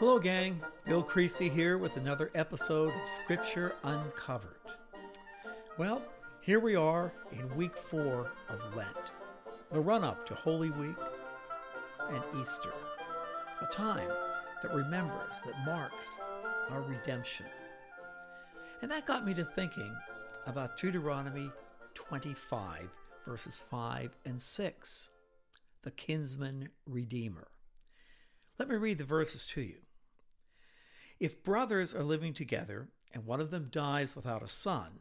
Hello, gang. Bill Creasy here with another episode of Scripture Uncovered. Well, here we are in week 4 of Lent, the run-up to Holy Week and Easter, a time that remembers, that marks our redemption. And that got me to thinking about Deuteronomy 25, verses 5 and 6, the kinsman redeemer. Let me read the verses to you. If brothers are living together and one of them dies without a son,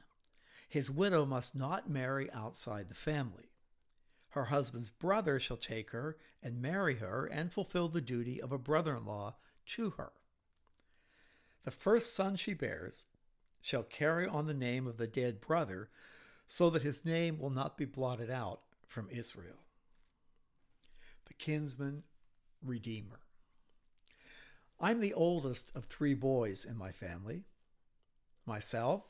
his widow must not marry outside the family. Her husband's brother shall take her and marry her and fulfill the duty of a brother-in-law to her. The first son she bears shall carry on the name of the dead brother so that his name will not be blotted out from Israel. The kinsman redeemer. I'm the oldest of 3 boys in my family. Myself,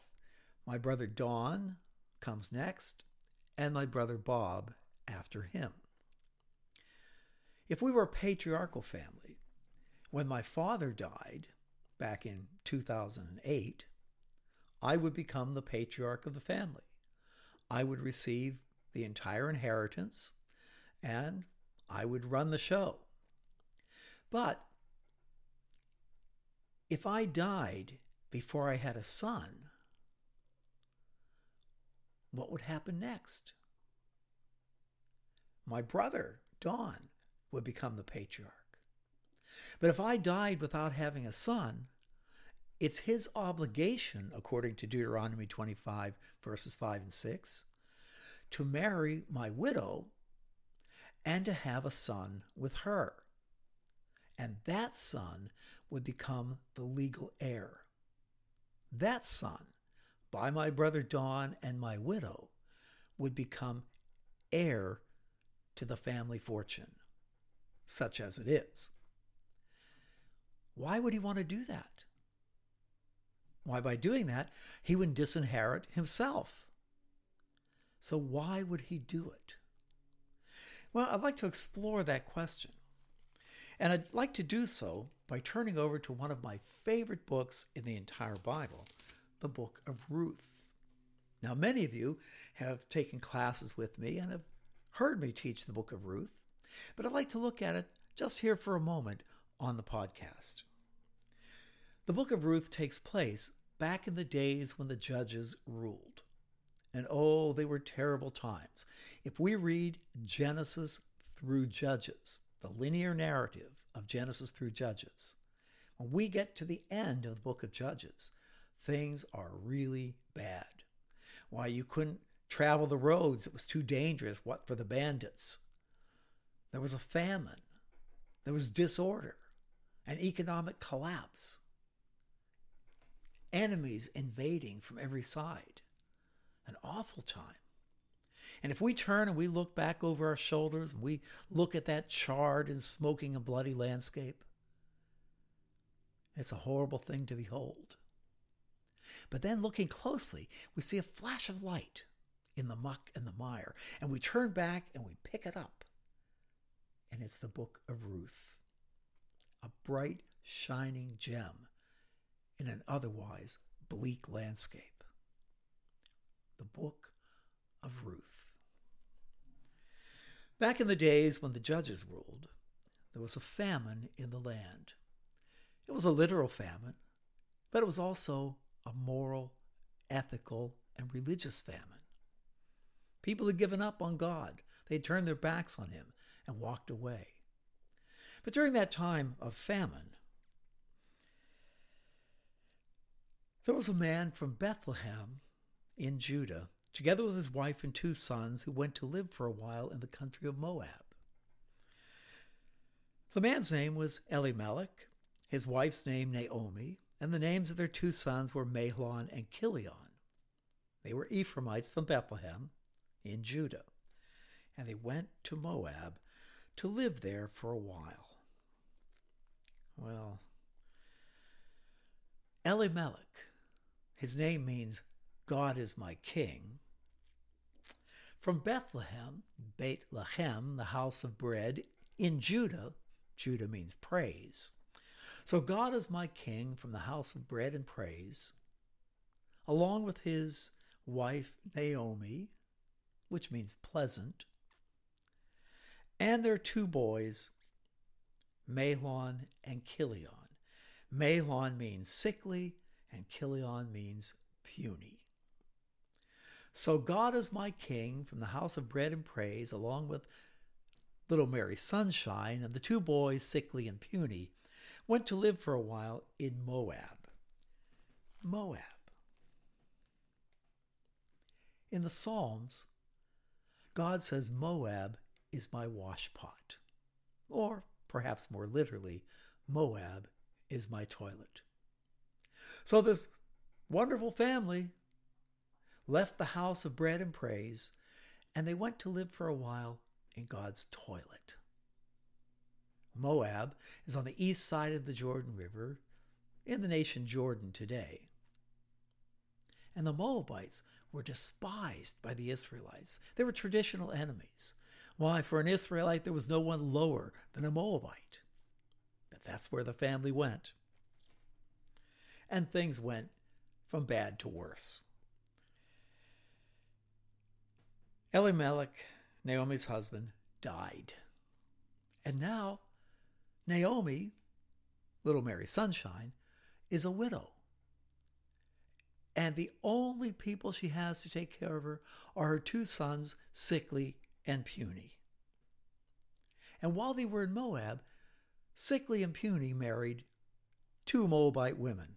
my brother Don comes next, and my brother Bob after him. If we were a patriarchal family, when my father died back in 2008, I would become the patriarch of the family. I would receive the entire inheritance, and I would run the show. But if I died before I had a son, what would happen next? My brother, Don, would become the patriarch. But if I died without having a son, it's his obligation, according to Deuteronomy 25, verses 5 and 6, to marry my widow and to have a son with her. And that son would become the legal heir. That son, by my brother Don and my widow, would become heir to the family fortune, such as it is. Why would he want to do that? Why, by doing that, he would disinherit himself. So why would he do it? Well, I'd like to explore that question. And I'd like to do so by turning over to one of my favorite books in the entire Bible, the Book of Ruth. Now, many of you have taken classes with me and have heard me teach the Book of Ruth, but I'd like to look at it just here for a moment on the podcast. The Book of Ruth takes place back in the days when the judges ruled. And oh, they were terrible times. If we read Genesis through Judges, the linear narrative of Genesis through Judges, when we get to the end of the book of Judges, things are really bad. Why, you couldn't travel the roads. It was too dangerous. What for the bandits? There was a famine. There was disorder, an economic collapse, enemies invading from every side. An awful time. And if we turn and we look back over our shoulders and we look at that charred and smoking and bloody landscape, it's a horrible thing to behold. But then looking closely, we see a flash of light in the muck and the mire, and we turn back and we pick it up. And it's the Book of Ruth, a bright, shining gem in an otherwise bleak landscape. The Book of Ruth. Back in the days when the judges ruled, there was a famine in the land. It was a literal famine, but it was also a moral, ethical, and religious famine. People had given up on God. They had turned their backs on him and walked away. But during that time of famine, there was a man from Bethlehem in Judah, together with his wife and 2 sons, who went to live for a while in the country of Moab. The man's name was Elimelech, his wife's name Naomi, and the names of their 2 sons were Mahlon and Chilion. They were Ephraimites from Bethlehem in Judah, and they went to Moab to live there for a while. Well, Elimelech, his name means God is my king. From Bethlehem, Beit Lechem, the house of bread, in Judah means praise. So God is my king from the house of bread and praise, along with his wife Naomi, which means pleasant, and their two boys, Mahlon and Chilion. Mahlon means sickly, and Chilion means puny. So God is my king from the house of bread and praise, along with little Mary Sunshine, and the two boys, sickly and puny, went to live for a while in Moab. Moab. In the Psalms, God says Moab is my washpot, or perhaps more literally, Moab is my toilet. So this wonderful family left the house of bread and praise, and they went to live for a while in God's toilet. Moab is on the east side of the Jordan River in the nation Jordan today. And the Moabites were despised by the Israelites. They were traditional enemies. Why, for an Israelite, there was no one lower than a Moabite. But that's where the family went. And things went from bad to worse. Elimelech, Naomi's husband, died. And now, Naomi, little Mary Sunshine, is a widow. And the only people she has to take care of her are her two sons, sickly and puny. And while they were in Moab, sickly and puny married two Moabite women.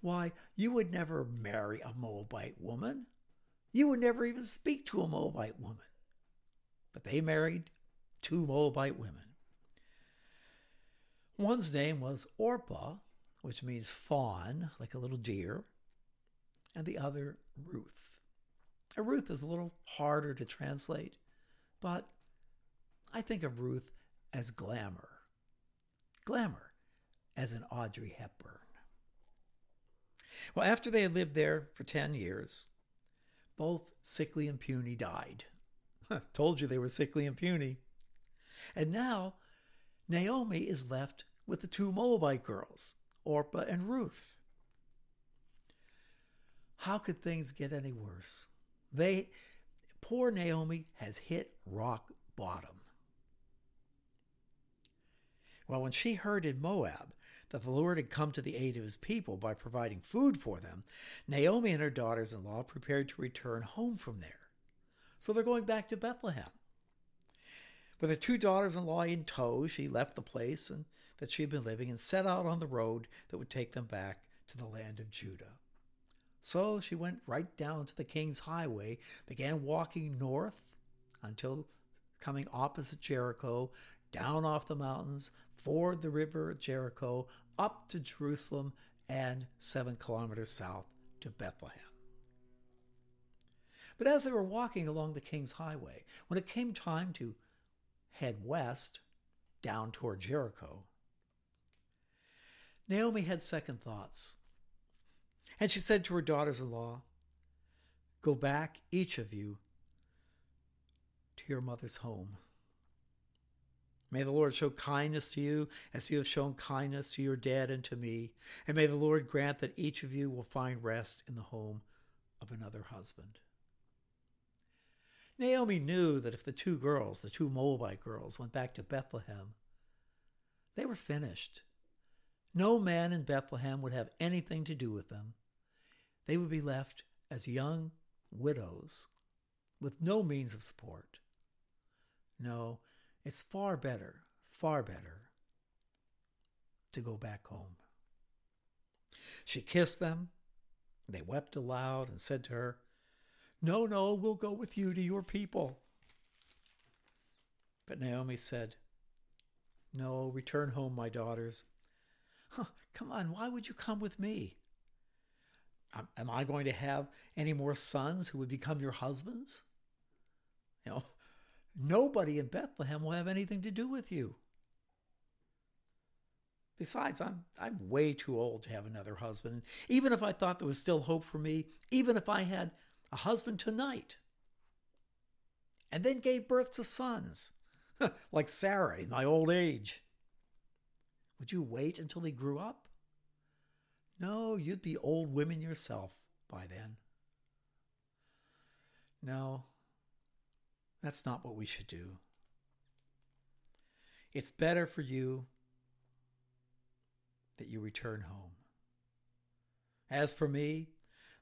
Why, you would never marry a Moabite woman. You would never even speak to a Moabite woman. But they married two Moabite women. One's name was Orpah, which means fawn, like a little deer, and the other Ruth. Now, Ruth is a little harder to translate, but I think of Ruth as glamour. Glamour, as in Audrey Hepburn. Well, after they had lived there for 10 years, both sickly and puny died. Told you they were sickly and puny. And now, Naomi is left with the two Moabite girls, Orpah and Ruth. How could things get any worse? Poor Naomi has hit rock bottom. Well, when she heard in Moab that the Lord had come to the aid of his people by providing food for them, Naomi and her daughters-in-law prepared to return home from there. So they're going back to Bethlehem. With her two daughters-in-law in tow, she left the place that she had been living and set out on the road that would take them back to the land of Judah. So she went right down to the King's Highway, began walking north until coming opposite Jericho, down off the mountains, ford the river Jericho, up to Jerusalem, and 7 kilometers south to Bethlehem. But as they were walking along the King's Highway, when it came time to head west, down toward Jericho, Naomi had second thoughts. And she said to her daughters-in-law, "Go back, each of you, to your mother's home. May the Lord show kindness to you as you have shown kindness to your dead and to me. And may the Lord grant that each of you will find rest in the home of another husband." Naomi knew that if the two Moabite girls, went back to Bethlehem, they were finished. No man in Bethlehem would have anything to do with them. They would be left as young widows with no means of support. No, it's far better to go back home. She kissed them. They wept aloud and said to her, No, we'll go with you to your people." But Naomi said, "No, return home, my daughters. Come on, why would you come with me? Am I going to have any more sons who would become your husbands? Nobody in Bethlehem will have anything to do with you. Besides, I'm way too old to have another husband. Even if I thought there was still hope for me, even if I had a husband tonight, and then gave birth to sons, like Sarah in my old age, Would you wait until they grew up? No, you'd be old women yourself by then. No, that's not what we should do. It's better for you that you return home. As for me,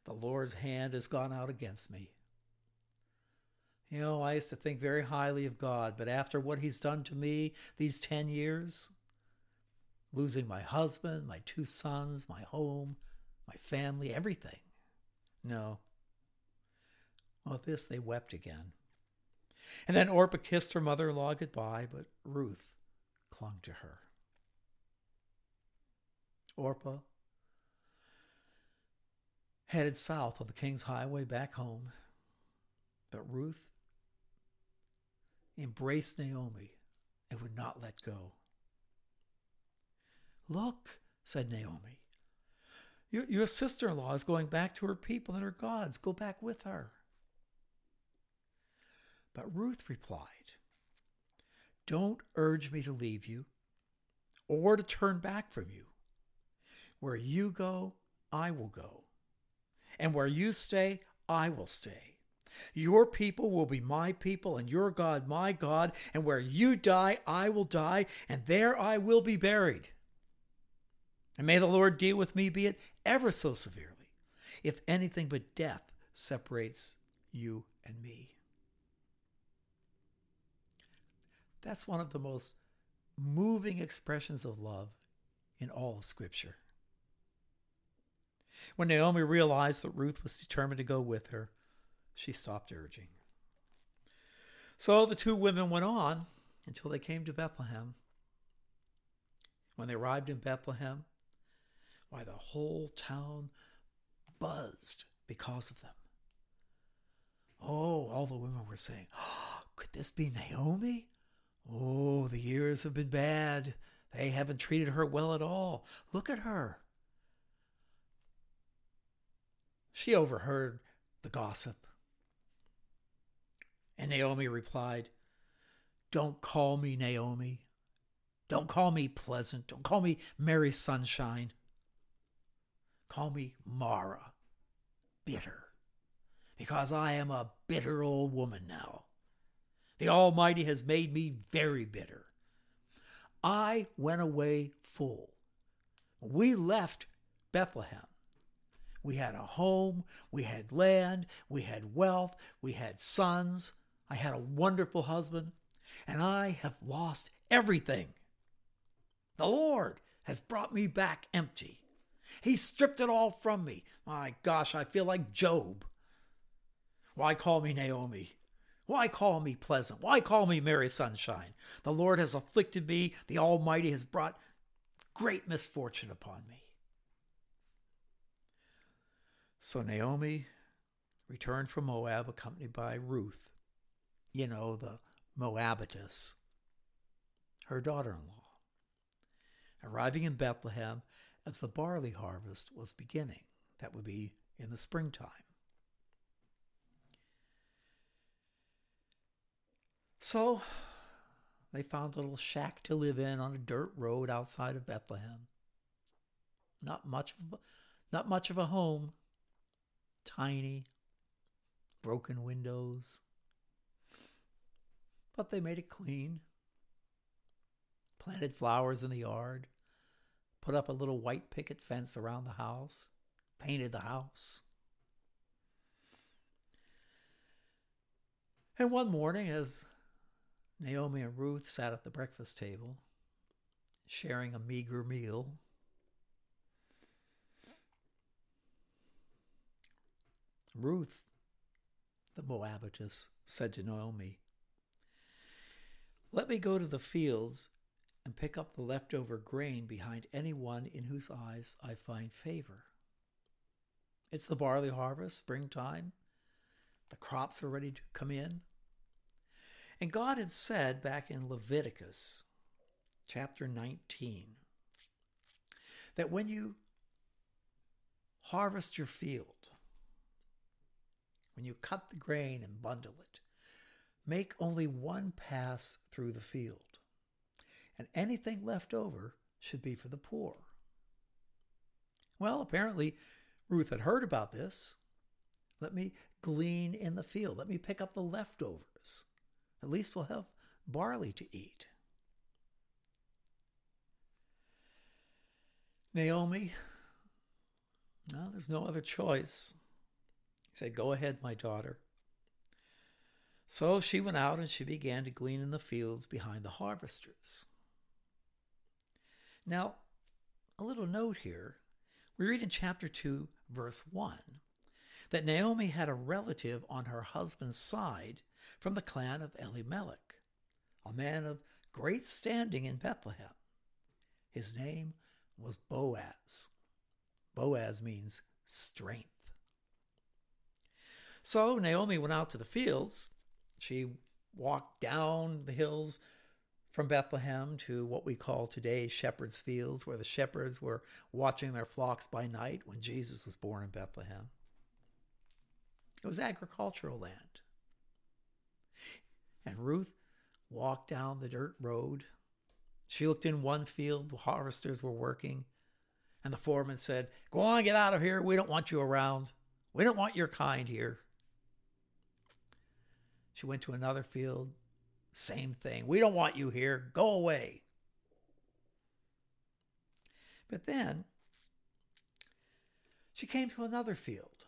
the Lord's hand has gone out against me. You know, I used to think very highly of God, but after what he's done to me these 10 years, losing my husband, my 2 sons, my home, my family, everything. No. Well, at this, they wept again. And then Orpah kissed her mother-in-law goodbye, but Ruth clung to her. Orpah headed south on the King's Highway back home, but Ruth embraced Naomi and would not let go. Look, said Naomi, your sister-in-law is going back to her people and her gods. Go back with her. But Ruth replied, don't urge me to leave you or to turn back from you. Where you go, I will go. And where you stay, I will stay. Your people will be my people, and your God my God. And where you die, I will die, and there I will be buried. And may the Lord deal with me, be it ever so severely, if anything but death separates you and me. That's one of the most moving expressions of love in all of Scripture. When Naomi realized that Ruth was determined to go with her, she stopped urging. So the 2 women went on until they came to Bethlehem. When they arrived in Bethlehem, why, the whole town buzzed because of them. Oh, all the women were saying, oh, could this be Naomi? Oh, the years have been bad. They haven't treated her well at all. Look at her. She overheard the gossip. And Naomi replied, don't call me Naomi. Don't call me pleasant. Don't call me Merry Sunshine. Call me Mara, bitter, because I am a bitter old woman now. The Almighty has made me very bitter. I went away full. We left Bethlehem. We had a home, we had land, we had wealth, we had sons. I had a wonderful husband, and I have lost everything. The Lord has brought me back empty. He stripped it all from me. My gosh, I feel like Job. Why call me Naomi? Why call me pleasant? Why call me Merry Sunshine? The Lord has afflicted me. The Almighty has brought great misfortune upon me. So Naomi returned from Moab accompanied by Ruth, you know, the Moabitess, her daughter-in-law, arriving in Bethlehem as the barley harvest was beginning. That would be in the springtime. So they found a little shack to live in on a dirt road outside of Bethlehem. Not much of a home. Tiny, broken windows. But they made it clean. Planted flowers in the yard. Put up a little white picket fence around the house. Painted the house. And one morning, as Naomi and Ruth sat at the breakfast table, sharing a meager meal, Ruth, the Moabitess, said to Naomi, let me go to the fields and pick up the leftover grain behind anyone in whose eyes I find favor. It's the barley harvest, springtime. The crops are ready to come in. And God had said back in Leviticus chapter 19 that when you harvest your field, when you cut the grain and bundle it, make only 1 pass through the field, and anything left over should be for the poor. Well, apparently Ruth had heard about this. Let me glean in the field. Let me pick up the leftovers. At least we'll have barley to eat. Naomi, well, there's no other choice. He said, "Go ahead, my daughter." So she went out and she began to glean in the fields behind the harvesters. Now, a little note here. We read in chapter 2, verse 1, that Naomi had a relative on her husband's side from the clan of Elimelech, a man of great standing in Bethlehem. His name was Boaz. Boaz means strength. So Naomi went out to the fields. She walked down the hills from Bethlehem to what we call today shepherds' fields, where the shepherds were watching their flocks by night when Jesus was born in Bethlehem. It was agricultural land. And Ruth walked down the dirt road. She looked in one field, the harvesters were working, and the foreman said, "Go on, get out of here. We don't want you around. We don't want your kind here." She went to another field, same thing. "We don't want you here. Go away." But then she came to another field.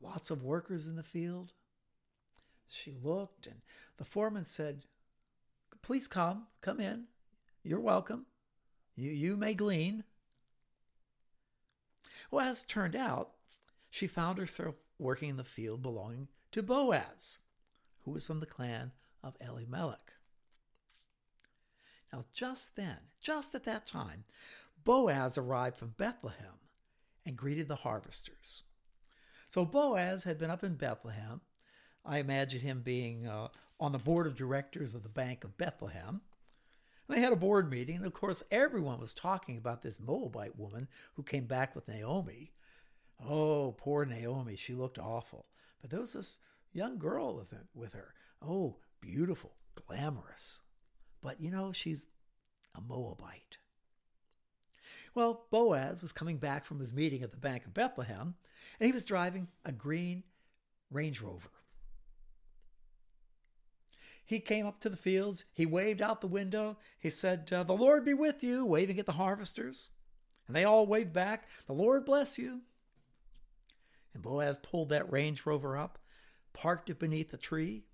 Lots of workers in the field. She looked, and the foreman said, "Please come in. You're welcome. You may glean." Well, as it turned out, she found herself working in the field belonging to Boaz, who was from the clan of Elimelech. Now, just then, just at that time, Boaz arrived from Bethlehem and greeted the harvesters. So Boaz had been up in Bethlehem. I imagine him being on the board of directors of the Bank of Bethlehem. And they had a board meeting, and of course, everyone was talking about this Moabite woman who came back with Naomi. Oh, poor Naomi, she looked awful. But there was this young girl with her. Oh, beautiful, glamorous. But, she's a Moabite. Well, Boaz was coming back from his meeting at the Bank of Bethlehem, and he was driving a green Range Rover. He came up to the fields. He waved out the window. He said, "The Lord be with you," waving at the harvesters. And they all waved back, "The Lord bless you." And Boaz pulled that Range Rover up, parked it beneath a tree,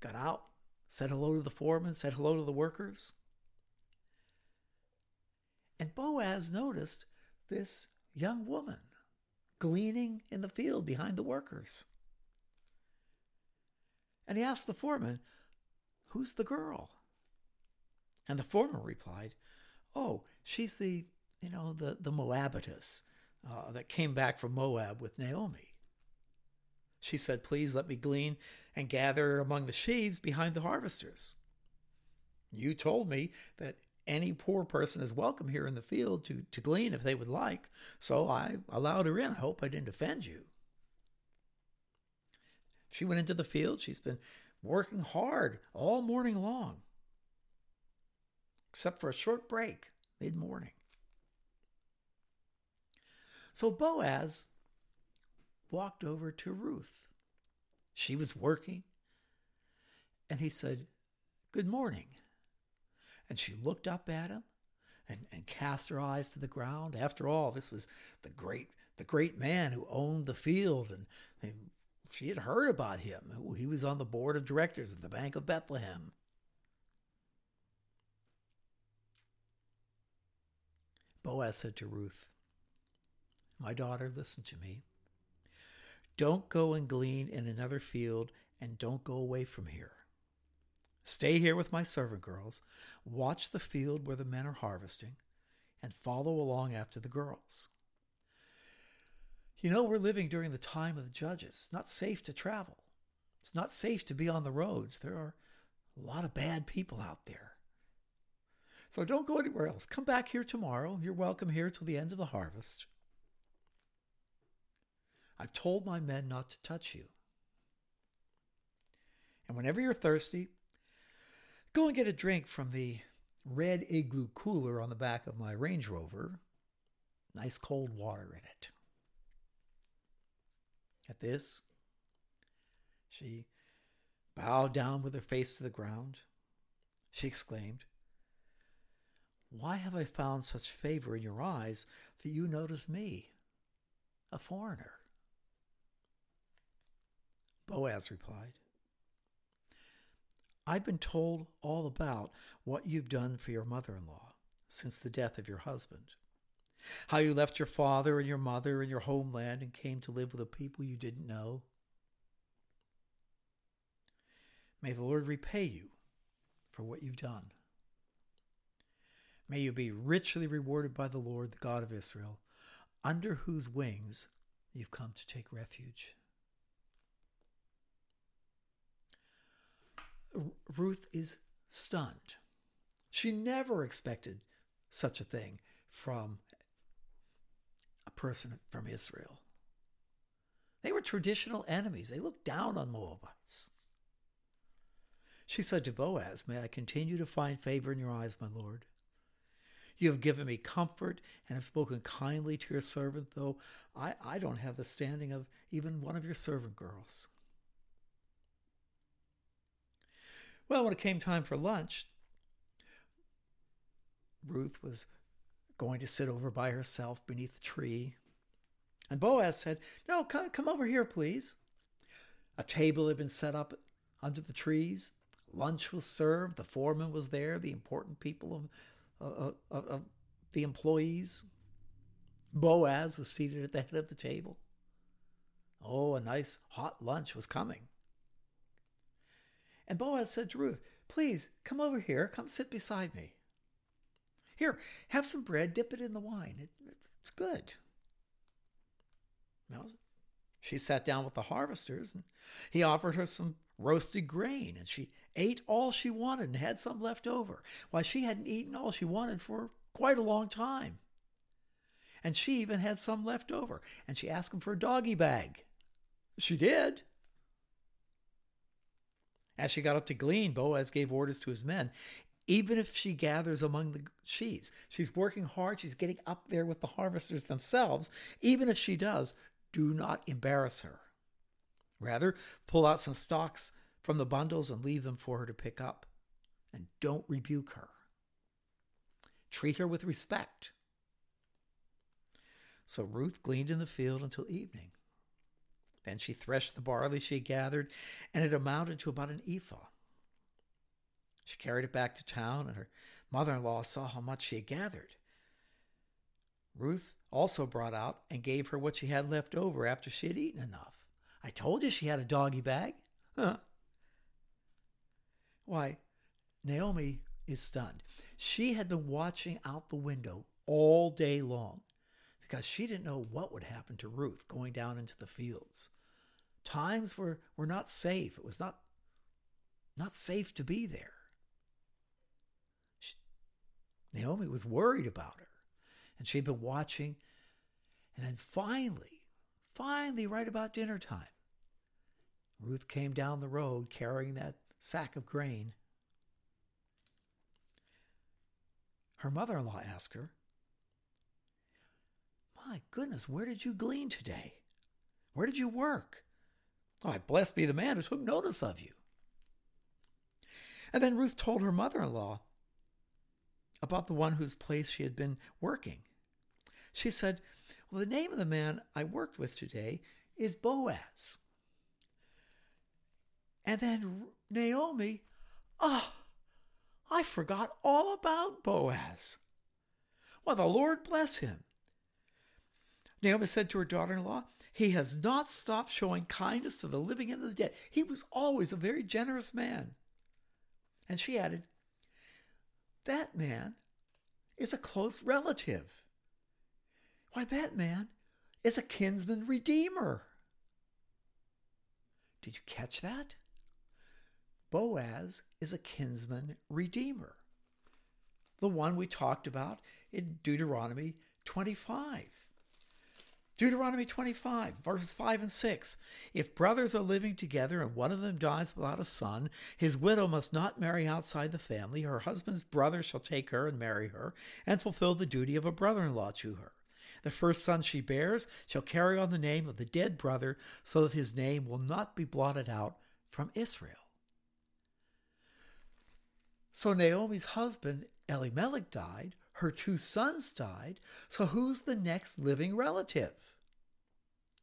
got out, said hello to the foreman, said hello to the workers. And Boaz noticed this young woman gleaning in the field behind the workers. And he asked the foreman, "Who's the girl?" And the foreman replied, "Oh, she's the Moabitess that came back from Moab with Naomi. She said, 'Please let me glean and gather among the sheaves behind the harvesters. You told me that any poor person is welcome here in the field to glean if they would like, so I allowed her in. I hope I didn't offend you.' She went into the field. She's been working hard all morning long, except for a short break mid-morning." So Boaz walked over to Ruth. She was working. And he said, "Good morning." And she looked up at him and cast her eyes to the ground. After all, this was the great man who owned the field. And she had heard about him. He was on the board of directors of the Bank of Bethlehem. Boaz said to Ruth, "My daughter, listen to me. Don't go and glean in another field, and don't go away from here. Stay here with my servant girls, watch the field where the men are harvesting, and follow along after the girls. We're living during the time of the Judges. It's not safe to travel. It's not safe to be on the roads. There are a lot of bad people out there. So don't go anywhere else. Come back here tomorrow. You're welcome here till the end of the harvest. I've told my men not to touch you. And whenever you're thirsty, go and get a drink from the red Igloo cooler on the back of my Range Rover. Nice cold water in it. At this, she bowed down with her face to the ground. She exclaimed, "Why have I found such favor in your eyes that you notice me, a foreigner?" Boaz replied, "I've been told all about what you've done for your mother-in-law since the death of your husband. How you left your father and your mother and your homeland and came to live with a people you didn't know. May the Lord repay you for what you've done. May you be richly rewarded by the Lord, the God of Israel, under whose wings you've come to take refuge." Ruth is stunned. She never expected such a thing from a person from Israel. They were traditional enemies. They looked down on Moabites. She said to Boaz, "May I continue to find favor in your eyes, my lord? You have given me comfort and have spoken kindly to your servant, though I don't have the standing of even one of your servant girls." Well, when it came time for lunch, Ruth was going to sit over by herself beneath the tree. And Boaz said, "No, come over here, please." A table had been set up under the trees. Lunch was served. The foreman was there, the important people of the employees. Boaz was seated at the head of the table. Oh, a nice hot lunch was coming. And Boaz said to Ruth, "Please, come over here. Come sit beside me. Here, have some bread. Dip it in the wine. It's good." Well, she sat down with the harvesters, and he offered her some roasted grain, and she ate all she wanted and had some left over. Why, she hadn't eaten all she wanted for quite a long time. And she even had some left over, and she asked him for a doggy bag. She did. As she got up to glean, Boaz gave orders to his men, "Even if she gathers among the sheaves," she's working hard, she's getting up there with the harvesters themselves, "even if she does, do not embarrass her. Rather, pull out some stalks from the bundles and leave them for her to pick up. And don't rebuke her. Treat her with respect." So Ruth gleaned in the field until evening. Then she threshed the barley she gathered, and it amounted to about an ephah. She carried it back to town, and her mother-in-law saw how much she had gathered. Ruth also brought out and gave her what she had left over after she had eaten enough. "I told you she had a doggy bag." Huh. Why, Naomi is stunned. She had been watching out the window all day long, because she didn't know what would happen to Ruth going down into the fields. Times were not safe. It was not safe to be there. Naomi was worried about her, and she'd been watching. And then finally, right about dinner time, Ruth came down the road carrying that sack of grain. Her mother-in-law asked her, "My goodness, where did you glean today? Where did you work? Oh, blessed be the man who took notice of you." And then Ruth told her mother-in-law about the one whose place she had been working. She said, "Well, the name of the man I worked with today is Boaz." And then Naomi, I forgot all about Boaz. Well, the Lord bless him. Naomi said to her daughter-in-law, "He has not stopped showing kindness to the living and the dead. He was always a very generous man." And she added, "That man is a close relative. Why, that man is a kinsman redeemer." Did you catch that? Boaz is a kinsman redeemer. The one we talked about in Deuteronomy 25. Deuteronomy 25, verses 5 and 6. If brothers are living together and one of them dies without a son, his widow must not marry outside the family. Her husband's brother shall take her and marry her and fulfill the duty of a brother-in-law to her. The first son she bears shall carry on the name of the dead brother so that his name will not be blotted out from Israel. So Naomi's husband Elimelech died. Her two sons died, so who's the next living relative?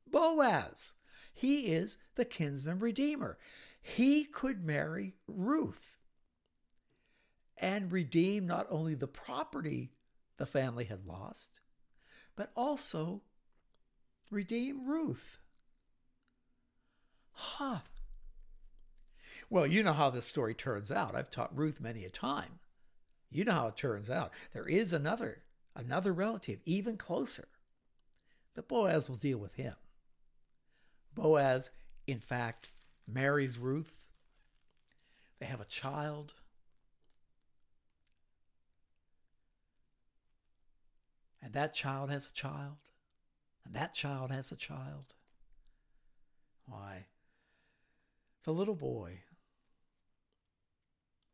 Boaz. He is the kinsman redeemer. He could marry Ruth and redeem not only the property the family had lost, but also redeem Ruth. Huh. Well, you know how this story turns out. I've taught Ruth many a time. You know how it turns out. There is another relative, even closer. But Boaz will deal with him. Boaz, in fact, marries Ruth. They have a child. And that child has a child. And that child has a child. Why? The little boy.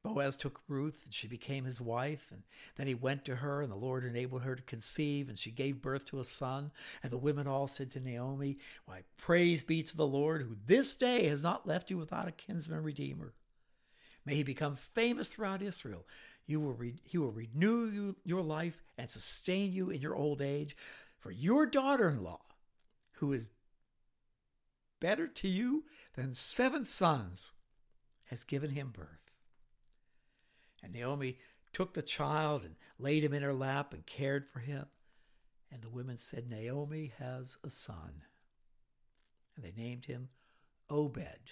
Boaz took Ruth, and she became his wife, and then he went to her, and the Lord enabled her to conceive, and she gave birth to a son. And the women all said to Naomi, "Why, praise be to the Lord, who this day has not left you without a kinsman redeemer. May he become famous throughout Israel. He will renew your life and sustain you in your old age. For your daughter-in-law, who is better to you than 7 sons, has given him birth." And Naomi took the child and laid him in her lap and cared for him. And the women said, "Naomi has a son." And they named him Obed.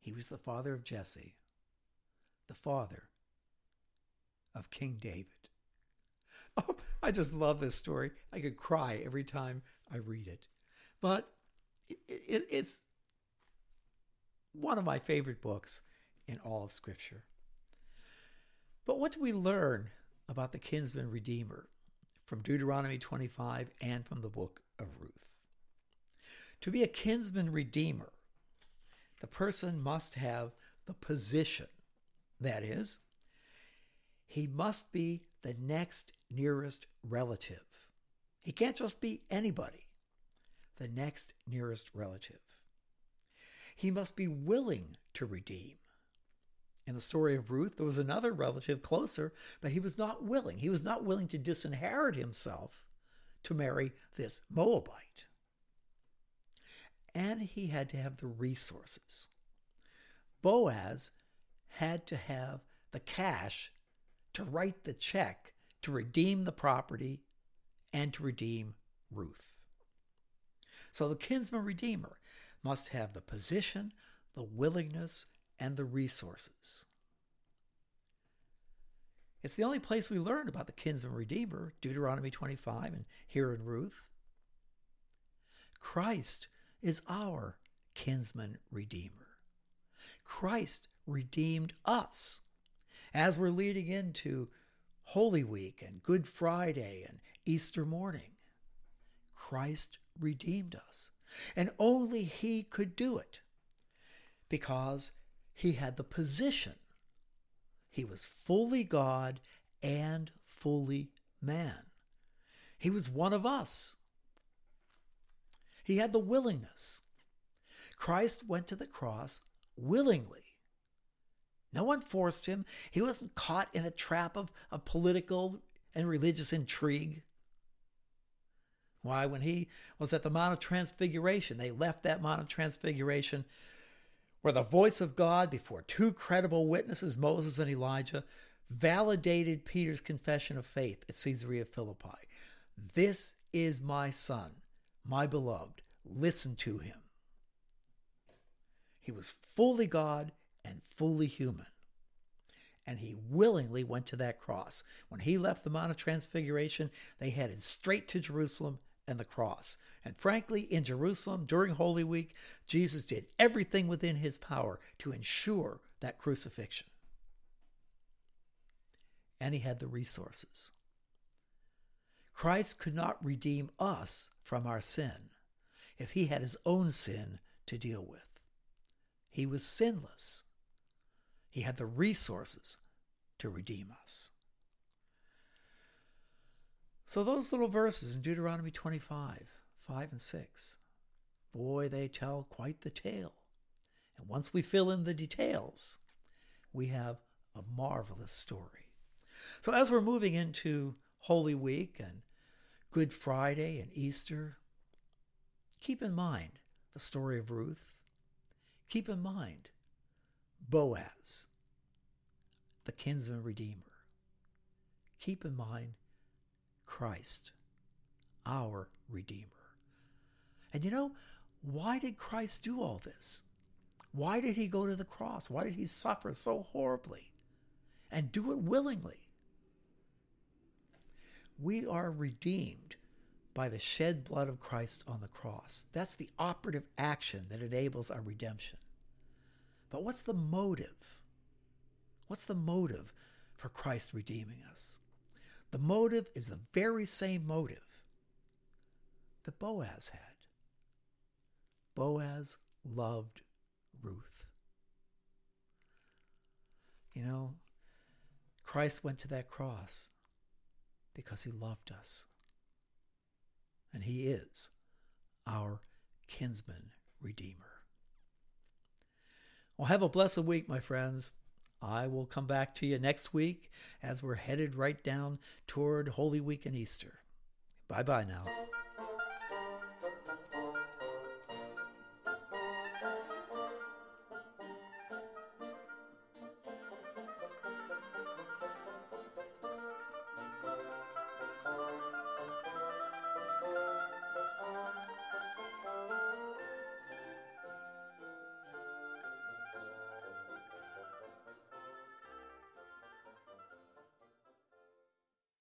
He was the father of Jesse, the father of King David. Oh, I just love this story. I could cry every time I read it. But it's one of my favorite books in all of Scripture. But what do we learn about the kinsman redeemer from Deuteronomy 25 and from the book of Ruth? To be a kinsman redeemer, the person must have the position. That is, he must be the next nearest relative. He can't just be anybody. The next nearest relative. He must be willing to redeem. In the story of Ruth, there was another relative closer, but he was not willing. He was not willing to disinherit himself to marry this Moabite. And he had to have the resources. Boaz had to have the cash to write the check to redeem the property and to redeem Ruth. So the kinsman redeemer must have the position, the willingness, and the resources. It's the only place we learn about the kinsman redeemer, Deuteronomy 25 and here in Ruth. Christ is our kinsman redeemer. Christ redeemed us. As we're leading into Holy Week and Good Friday and Easter morning, Christ redeemed us. And only he could do it because he had the position. He was fully God and fully man. He was one of us. He had the willingness. Christ went to the cross willingly. No one forced him. He wasn't caught in a trap of political and religious intrigue. Why, when he was at the Mount of Transfiguration, they left that Mount of Transfiguration where the voice of God before 2 credible witnesses, Moses and Elijah, validated Peter's confession of faith at Caesarea Philippi. "This is my son, my beloved. Listen to him." He was fully God and fully human. And he willingly went to that cross. When he left the Mount of Transfiguration, they headed straight to Jerusalem and the cross. And frankly, in Jerusalem during Holy Week, Jesus did everything within his power to ensure that crucifixion. And he had the resources. Christ could not redeem us from our sin if he had his own sin to deal with. He was sinless. He had the resources to redeem us. So those little verses in Deuteronomy 25, 5 and 6, boy, they tell quite the tale. And once we fill in the details, we have a marvelous story. So as we're moving into Holy Week and Good Friday and Easter, keep in mind the story of Ruth. Keep in mind Boaz, the kinsman redeemer. Keep in mind Christ, our Redeemer. And you know, why did Christ do all this? Why did he go to the cross? Why did he suffer so horribly and do it willingly? We are redeemed by the shed blood of Christ on the cross. That's the operative action that enables our redemption. But what's the motive? What's the motive for Christ redeeming us? The motive is the very same motive that Boaz had. Boaz loved Ruth. You know, Christ went to that cross because he loved us. And he is our kinsman redeemer. Well, have a blessed week, my friends. I will come back to you next week as we're headed right down toward Holy Week and Easter. Bye-bye now.